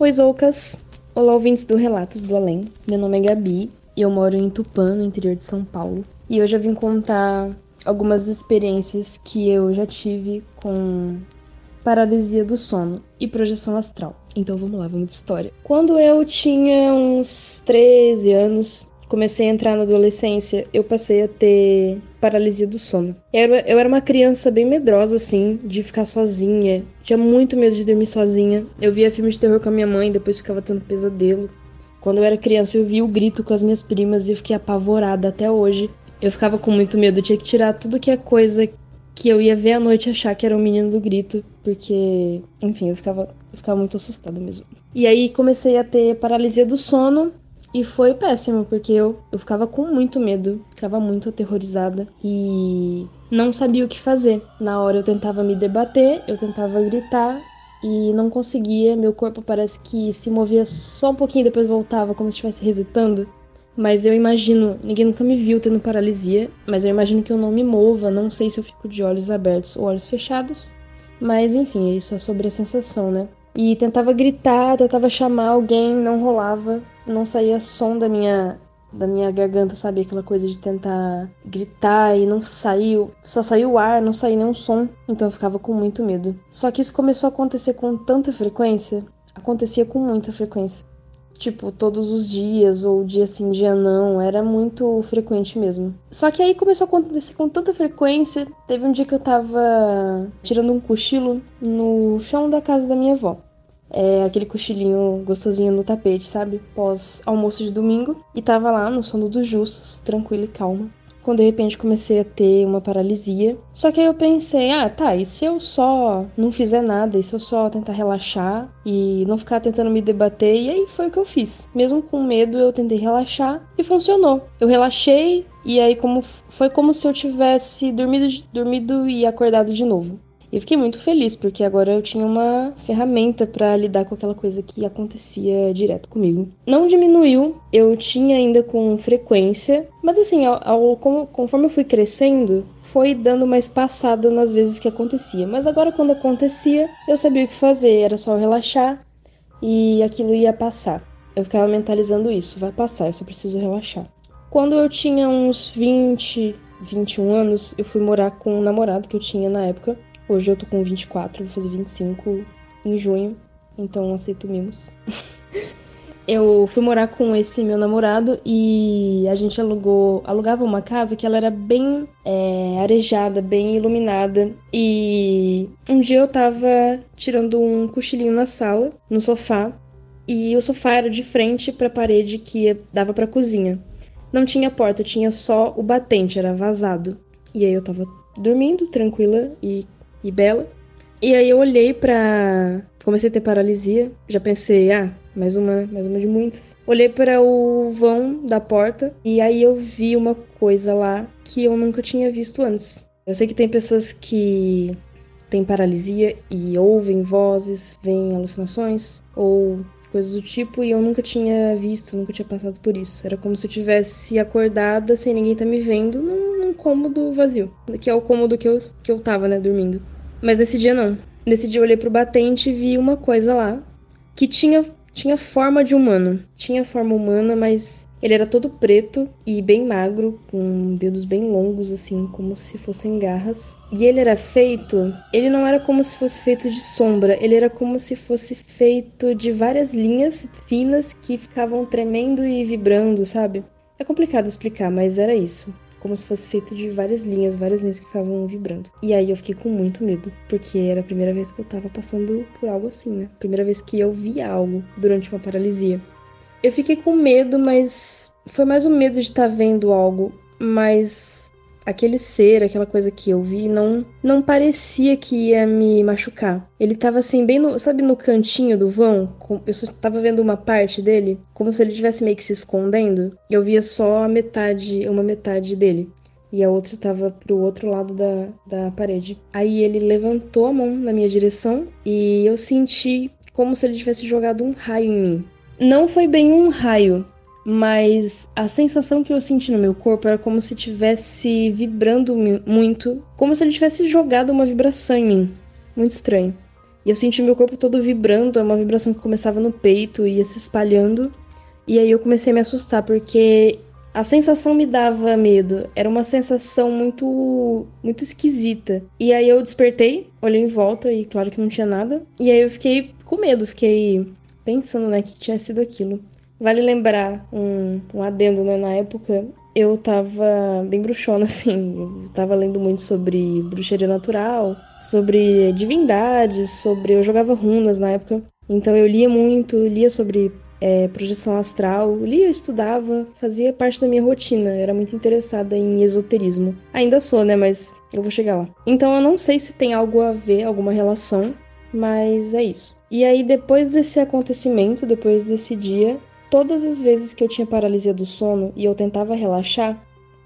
Oi, Zoucas! Olá, ouvintes do Relatos do Além. Meu nome é Gabi e eu moro em Tupã, no interior de São Paulo. E hoje eu vim contar algumas experiências que eu já tive com paralisia do sono e projeção astral. Então vamos lá, vamos de história. Quando eu tinha uns 13 anos, comecei a entrar na adolescência, eu passei a ter paralisia do sono. Eu era uma criança bem medrosa, assim, de ficar sozinha. Tinha muito medo de dormir sozinha. Eu via filmes de terror com a minha mãe, depois ficava tendo pesadelo. Quando eu era criança, eu via o grito com as minhas primas e eu fiquei apavorada até hoje. Eu ficava com muito medo, eu tinha que tirar tudo que é coisa que eu ia ver à noite e achar que era o menino do grito, porque, enfim, eu ficava muito assustada mesmo. E aí comecei a ter paralisia do sono. E foi péssimo, porque eu ficava com muito medo, ficava muito aterrorizada e não sabia o que fazer. Na hora eu tentava me debater, eu tentava gritar e não conseguia. Meu corpo parece que se movia só um pouquinho e depois voltava, como se estivesse resetando. Mas eu imagino, ninguém nunca me viu tendo paralisia, mas eu imagino que eu não me mova, não sei se eu fico de olhos abertos ou olhos fechados. Mas enfim, isso é sobre a sensação, né? E tentava gritar, tentava chamar alguém, não rolava. Não saía som da minha garganta, sabe? Aquela coisa de tentar gritar e não saiu. Só saiu o ar, não saiu nenhum som. Então eu ficava com muito medo. Só que isso começou a acontecer com tanta frequência. Acontecia com muita frequência. Tipo, todos os dias, ou dia sim, dia não. Era muito frequente mesmo. Só que aí começou a acontecer com tanta frequência. Teve um dia que eu tava tirando um cochilo no chão da casa da minha avó. É aquele cochilinho gostosinho no tapete, sabe? Pós-almoço de domingo. E tava lá no sono dos justos, tranquila e calma. Quando de repente comecei a ter uma paralisia. Só que aí eu pensei, tá, e se eu só não fizer nada? E se eu só tentar relaxar e não ficar tentando me debater? E aí foi o que eu fiz. Mesmo com medo, eu tentei relaxar e funcionou. Eu relaxei e aí foi como se eu tivesse dormido e acordado de novo. E fiquei muito feliz, porque agora eu tinha uma ferramenta pra lidar com aquela coisa que acontecia direto comigo. Não diminuiu, eu tinha ainda com frequência, mas assim, conforme eu fui crescendo, foi dando uma espaçada nas vezes que acontecia. Mas agora quando acontecia, eu sabia o que fazer, era só relaxar e aquilo ia passar. Eu ficava mentalizando isso, vai passar, eu só preciso relaxar. Quando eu tinha uns 20, 21 anos, eu fui morar com um namorado que eu tinha na época. Hoje eu tô com 24, vou fazer 25 em junho, então aceito mimos. Eu fui morar com esse meu namorado e a gente alugava uma casa que ela era bem arejada, bem iluminada. E um dia eu tava tirando um cochilinho na sala, no sofá, e o sofá era de frente pra parede que dava pra cozinha. Não tinha porta, tinha só o batente, era vazado. E aí eu tava dormindo, tranquila e bela. E aí eu olhei pra... Comecei a ter paralisia. Já pensei, mais uma de muitas. Olhei para o vão da porta e aí eu vi uma coisa lá que eu nunca tinha visto antes. Eu sei que tem pessoas que têm paralisia e ouvem vozes, veem alucinações, ou coisas do tipo, e eu nunca tinha visto, nunca tinha passado por isso. Era como se eu tivesse acordada, sem ninguém estar me vendo, num cômodo vazio, que é o cômodo que eu tava, né, dormindo. Mas nesse dia não. Nesse dia eu olhei pro batente e vi uma coisa lá, que tinha forma de humano. Tinha forma humana, mas ele era todo preto e bem magro, com dedos bem longos, assim, como se fossem garras. E ele era feito... Ele não era como se fosse feito de sombra, ele era como se fosse feito de várias linhas finas que ficavam tremendo e vibrando, sabe? É complicado explicar, mas era isso. Como se fosse feito de várias linhas que ficavam vibrando. E aí eu fiquei com muito medo, porque era a primeira vez que eu tava passando por algo assim, né? Primeira vez que eu via algo durante uma paralisia. Eu fiquei com medo, mas foi mais um medo de estar vendo algo, mas aquele ser, aquela coisa que eu vi, não parecia que ia me machucar. Ele tava assim, bem no, sabe, no cantinho do vão? Eu só tava vendo uma parte dele, como se ele estivesse meio que se escondendo. Eu via só a metade, uma metade dele. E a outra tava pro outro lado da parede. Aí ele levantou a mão na minha direção e eu senti como se ele tivesse jogado um raio em mim. Não foi bem um raio, mas a sensação que eu senti no meu corpo era como se estivesse vibrando muito, como se ele tivesse jogado uma vibração em mim. Muito estranho. E eu senti meu corpo todo vibrando, é uma vibração que começava no peito, ia se espalhando. E aí eu comecei a me assustar, porque a sensação me dava medo. Era uma sensação muito, muito esquisita. E aí eu despertei, olhei em volta e claro que não tinha nada. E aí eu fiquei com medo, fiquei... pensando, né, que tinha sido aquilo. Vale lembrar um adendo, né, na época eu tava bem bruxona, assim, eu tava lendo muito sobre bruxaria natural, sobre divindades, eu jogava runas na época, então eu lia muito, lia sobre projeção astral, lia, estudava, fazia parte da minha rotina, eu era muito interessada em esoterismo. Ainda sou, né, mas eu vou chegar lá. Então eu não sei se tem algo a ver, alguma relação, mas é isso. E aí, depois desse acontecimento, depois desse dia, todas as vezes que eu tinha paralisia do sono e eu tentava relaxar,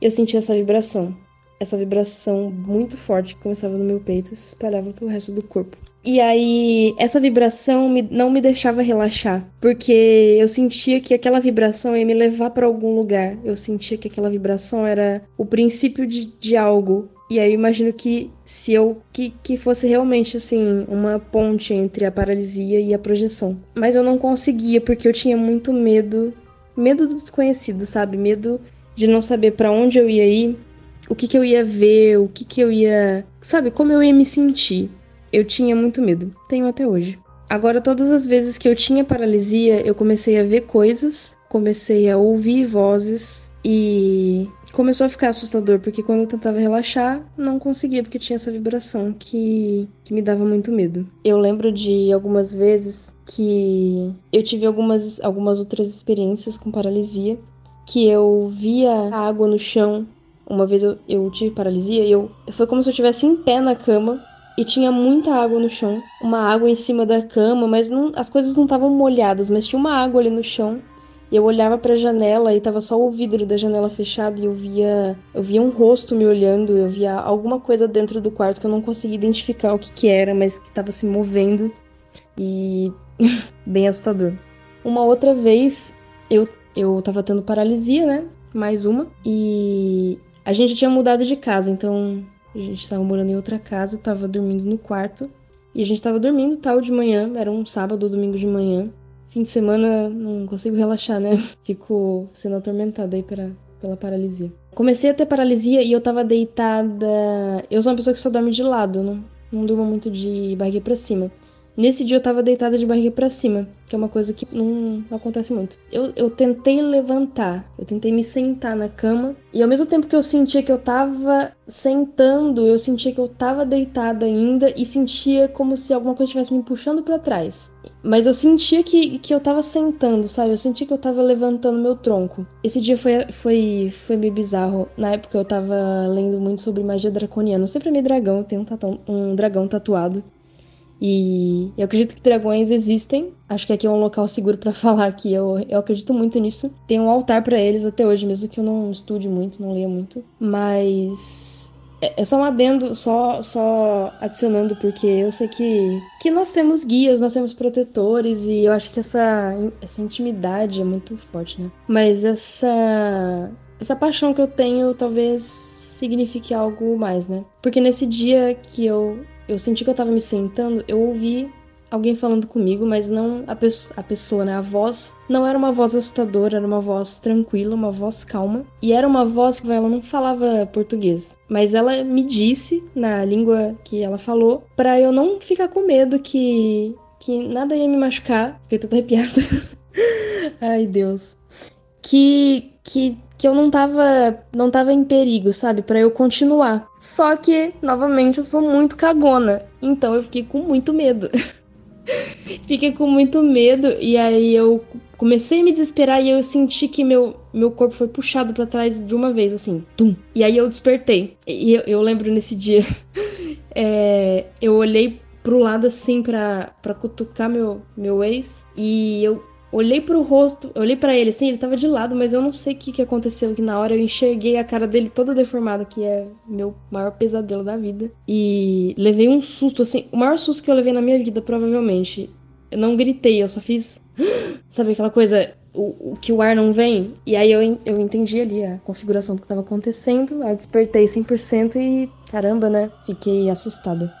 eu sentia essa vibração. Essa vibração muito forte que começava no meu peito e se espalhava pro resto do corpo. E aí, essa vibração não me deixava relaxar, porque eu sentia que aquela vibração ia me levar pra algum lugar. Eu sentia que aquela vibração era o princípio de algo. E aí eu imagino que se eu que fosse realmente assim uma ponte entre a paralisia e a projeção. Mas eu não conseguia porque eu tinha muito medo do desconhecido, sabe? Medo de não saber pra onde eu ia ir, o que eu ia ver, o que eu ia, sabe, como eu ia me sentir. Eu tinha muito medo, tenho até hoje. Agora, todas as vezes que eu tinha paralisia, eu comecei a ver coisas, comecei a ouvir vozes e começou a ficar assustador, porque quando eu tentava relaxar, não conseguia, porque tinha essa vibração que me dava muito medo. Eu lembro de algumas vezes que eu tive algumas outras experiências com paralisia, que eu via a água no chão. Uma vez eu tive paralisia e foi como se eu estivesse em pé na cama, e tinha muita água no chão, uma água em cima da cama, mas as coisas não estavam molhadas, mas tinha uma água ali no chão. E eu olhava pra janela e tava só o vidro da janela fechado e eu via um rosto me olhando, eu via alguma coisa dentro do quarto que eu não conseguia identificar o que era, mas que tava se movendo e bem assustador. Uma outra vez eu tava tendo paralisia, né? Mais uma. E a gente tinha mudado de casa, então a gente tava morando em outra casa, eu tava dormindo no quarto. E a gente tava dormindo tal de manhã, era um sábado ou domingo de manhã. Fim de semana, não consigo relaxar, né? Fico sendo atormentada aí pela paralisia. Comecei a ter paralisia e eu tava deitada... Eu sou uma pessoa que só dorme de lado, não durmo muito de barriga pra cima. Nesse dia eu tava deitada de barriga pra cima, que é uma coisa que não acontece muito. Eu tentei levantar, eu tentei me sentar na cama. E ao mesmo tempo que eu sentia que eu tava sentando, eu sentia que eu tava deitada ainda e sentia como se alguma coisa estivesse me puxando pra trás. Mas eu sentia que eu tava sentando, sabe? Eu sentia que eu tava levantando meu tronco. Esse dia foi meio bizarro. Na época eu tava lendo muito sobre magia draconiana. Eu sempre amei dragão, eu tenho um dragão tatuado. E eu acredito que dragões existem. Acho que aqui é um local seguro pra falar que eu acredito muito nisso. Tem um altar pra eles até hoje, mesmo que eu não estude muito, não leia muito. Mas É só um adendo, só adicionando, porque eu sei que nós temos guias, nós temos protetores, e eu acho que essa intimidade é muito forte, né? Mas essa paixão que eu tenho talvez signifique algo mais, né? Porque nesse dia que eu senti que eu tava me sentando, eu ouvi alguém falando comigo, mas não a pessoa, né? A voz não era uma voz assustadora, era uma voz tranquila, uma voz calma. E era uma voz que ela não falava português, mas ela me disse, na língua que ela falou, pra eu não ficar com medo que nada ia me machucar. Fiquei toda arrepiada. Ai, Deus. Que eu não tava em perigo, sabe? Pra eu continuar. Só que, novamente, eu sou muito cagona. Então eu fiquei com muito medo. Fiquei com muito medo, e aí eu comecei a me desesperar, e eu senti que meu corpo foi puxado pra trás de uma vez, assim, tum. E aí eu despertei, e eu lembro nesse dia, eu olhei pro lado assim pra cutucar meu ex, e eu olhei pro rosto, eu olhei pra ele assim, ele tava de lado, mas eu não sei o que aconteceu, que na hora eu enxerguei a cara dele toda deformada, que é meu maior pesadelo da vida. E levei um susto, assim, o maior susto que eu levei na minha vida, provavelmente. Eu não gritei, eu só fiz... Sabe aquela coisa, que o ar não vem? E aí eu entendi ali a configuração do que tava acontecendo, aí eu despertei 100% e, caramba, né? Fiquei assustada.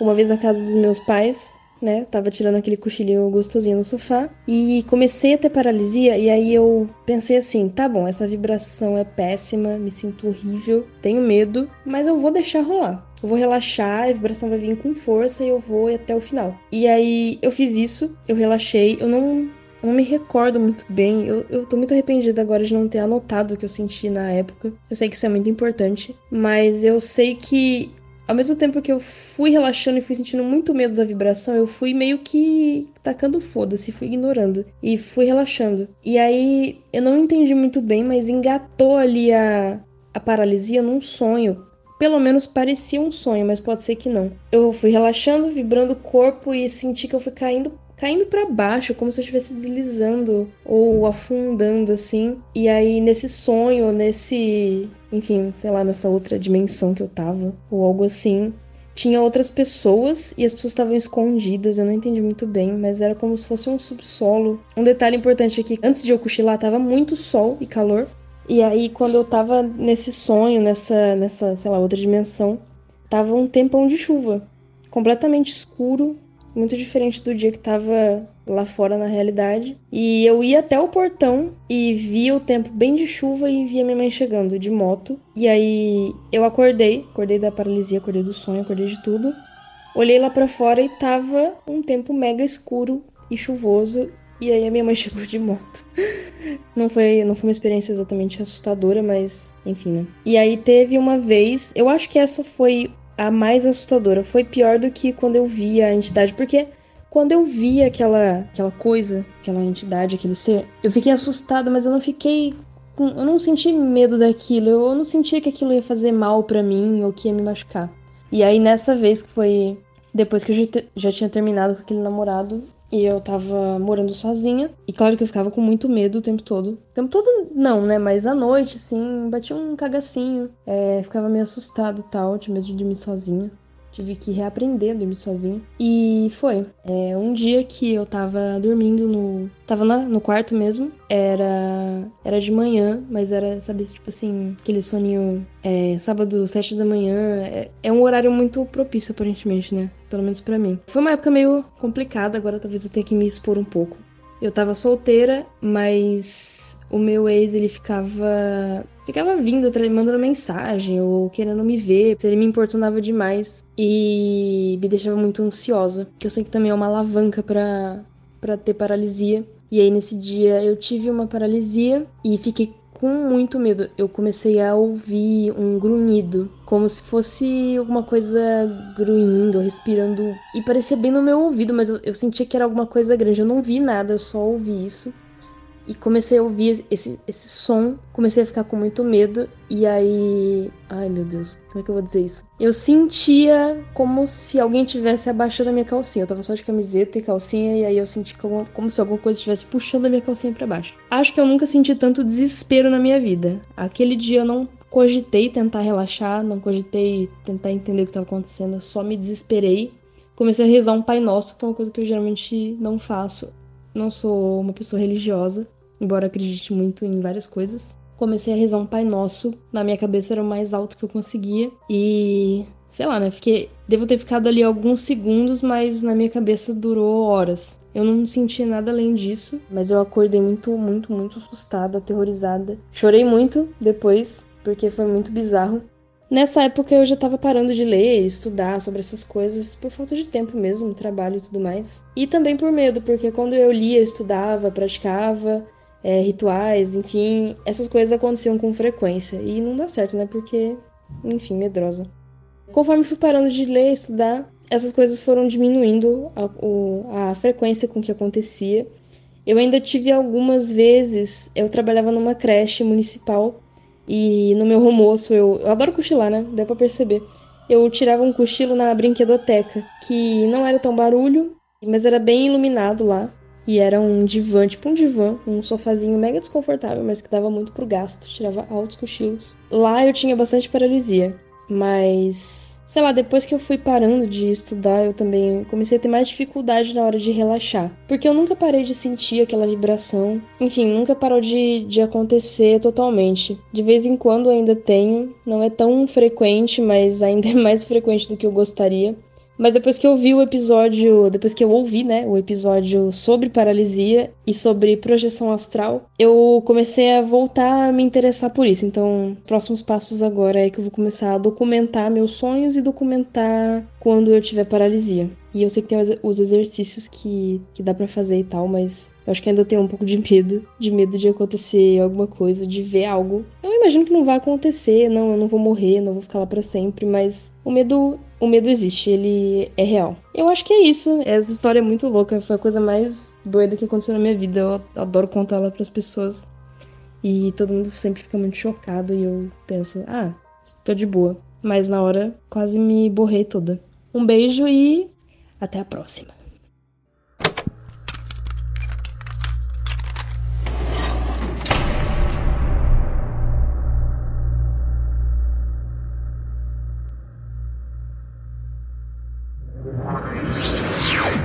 Uma vez na casa dos meus pais... né, tava tirando aquele cochilinho gostosinho no sofá e comecei a ter paralisia, e aí eu pensei assim, tá bom, essa vibração é péssima, me sinto horrível, tenho medo, mas eu vou deixar rolar, eu vou relaxar, a vibração vai vir com força e eu vou até o final. E aí eu fiz isso, eu relaxei, eu não me recordo muito bem, eu tô muito arrependida agora de não ter anotado o que eu senti na época, eu sei que isso é muito importante, mas eu sei que ao mesmo tempo que eu fui relaxando e fui sentindo muito medo da vibração, eu fui meio que tacando foda-se, fui ignorando e fui relaxando. E aí, eu não entendi muito bem, mas engatou ali a paralisia num sonho. Pelo menos parecia um sonho, mas pode ser que não. Eu fui relaxando, vibrando o corpo e senti que eu fui caindo pra baixo, como se eu estivesse deslizando ou afundando, assim. E aí, nesse sonho, enfim, sei lá, nessa outra dimensão que eu tava, ou algo assim, tinha outras pessoas e as pessoas estavam escondidas, eu não entendi muito bem, mas era como se fosse um subsolo. Um detalhe importante aqui, antes de eu cochilar, tava muito sol e calor. E aí, quando eu tava nesse sonho, nessa sei lá, outra dimensão, tava um tempão de chuva, completamente escuro, muito diferente do dia que tava lá fora na realidade. E eu ia até o portão e via o tempo bem de chuva e via minha mãe chegando de moto. E aí eu acordei da paralisia, acordei do sonho, acordei de tudo. Olhei lá pra fora e tava um tempo mega escuro e chuvoso. E aí a minha mãe chegou de moto. Não foi uma experiência exatamente assustadora, mas enfim, né? E aí teve uma vez, eu acho que essa foi... a mais assustadora, foi pior do que quando eu via a entidade, porque quando eu via aquela coisa, aquela entidade, aquele ser, eu fiquei assustada, mas eu não fiquei... eu não senti medo daquilo, eu não sentia que aquilo ia fazer mal pra mim ou que ia me machucar. E aí nessa vez, que foi depois que eu já tinha terminado com aquele namorado, e eu tava morando sozinha, e claro que eu ficava com muito medo o tempo todo. O tempo todo não, né? Mas à noite, assim, batia um cagacinho. Ficava meio assustada e tal, tinha medo de dormir sozinha. Tive que reaprender a dormir sozinha. E foi. Um dia que eu tava dormindo no quarto mesmo. Era de manhã, mas era, sabe, tipo assim, aquele soninho... sábado, 7 da manhã. É um horário muito propício, aparentemente, né? Pelo menos pra mim. Foi uma época meio complicada, agora talvez eu tenha que me expor um pouco. Eu tava solteira, mas o meu ex, ele ficava vindo, mandando mensagem ou querendo me ver. Ele me importunava demais e me deixava muito ansiosa, que eu sei que também é uma alavanca pra ter paralisia. E aí nesse dia eu tive uma paralisia e fiquei com muito medo. Eu comecei a ouvir um grunhido, como se fosse alguma coisa grunhindo, respirando, e parecia bem no meu ouvido, mas eu sentia que era alguma coisa grande. Eu não vi nada, eu só ouvi isso. E comecei a ouvir esse som, comecei a ficar com muito medo, e aí... ai, meu Deus, como é que eu vou dizer isso? Eu sentia como se alguém tivesse abaixando a minha calcinha. Eu tava só de camiseta e calcinha, e aí eu senti como se alguma coisa estivesse puxando a minha calcinha pra baixo. Acho que eu nunca senti tanto desespero na minha vida. Aquele dia eu não cogitei tentar relaxar, não cogitei tentar entender o que estava acontecendo, eu só me desesperei. Comecei a rezar um Pai Nosso, que é uma coisa que eu geralmente não faço. Não sou uma pessoa religiosa, embora acredite muito em várias coisas. Comecei a rezar um Pai Nosso, na minha cabeça era o mais alto que eu conseguia. E, sei lá, né, devo ter ficado ali alguns segundos, mas na minha cabeça durou horas. Eu não senti nada além disso, mas eu acordei muito assustada, aterrorizada. Chorei muito depois, porque foi muito bizarro. Nessa época eu já estava parando de ler e estudar sobre essas coisas, por falta de tempo mesmo, trabalho e tudo mais. E também por medo, porque quando eu lia, eu estudava, praticava rituais, enfim, essas coisas aconteciam com frequência. E não dá certo, né? Porque, enfim, medrosa. Conforme fui parando de ler e estudar, essas coisas foram diminuindo a frequência com que acontecia. Eu ainda tive algumas vezes, eu trabalhava numa creche municipal. E no meu almoço, eu adoro cochilar, né? Deu pra perceber. Eu tirava um cochilo na brinquedoteca, que não era tão barulho, mas era bem iluminado lá. E era um divã, tipo um divã, um sofazinho mega desconfortável, mas que dava muito pro gasto, tirava altos cochilos. Lá eu tinha bastante paralisia, mas, sei lá, depois que eu fui parando de estudar, eu também comecei a ter mais dificuldade na hora de relaxar. Porque eu nunca parei de sentir aquela vibração. Enfim, nunca parou de acontecer totalmente. De vez em quando ainda tenho. Não é tão frequente, mas ainda é mais frequente do que eu gostaria. Mas depois que eu vi o episódio... Depois que eu ouvi, né, o episódio sobre paralisia e sobre projeção astral, eu comecei a voltar a me interessar por isso. Então, próximos passos agora é que eu vou começar a documentar meus sonhos e documentar quando eu tiver paralisia. E eu sei que tem os exercícios que dá pra fazer e tal, mas eu acho que ainda tenho um pouco de medo. De medo de acontecer alguma coisa, de ver algo. Eu imagino que não vai acontecer, não, eu não vou morrer, não vou ficar lá pra sempre, mas o medo existe, ele é real. Eu acho que é isso. Essa história é muito louca, foi a coisa mais doida que aconteceu na minha vida. Eu adoro contar ela pras pessoas. E todo mundo sempre fica muito chocado e eu penso, tô de boa. Mas na hora, quase me borrei toda. Um beijo e até a próxima.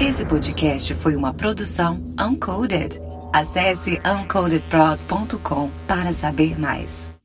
Esse podcast foi uma produção Uncoded. Acesse uncodedprod.com para saber mais.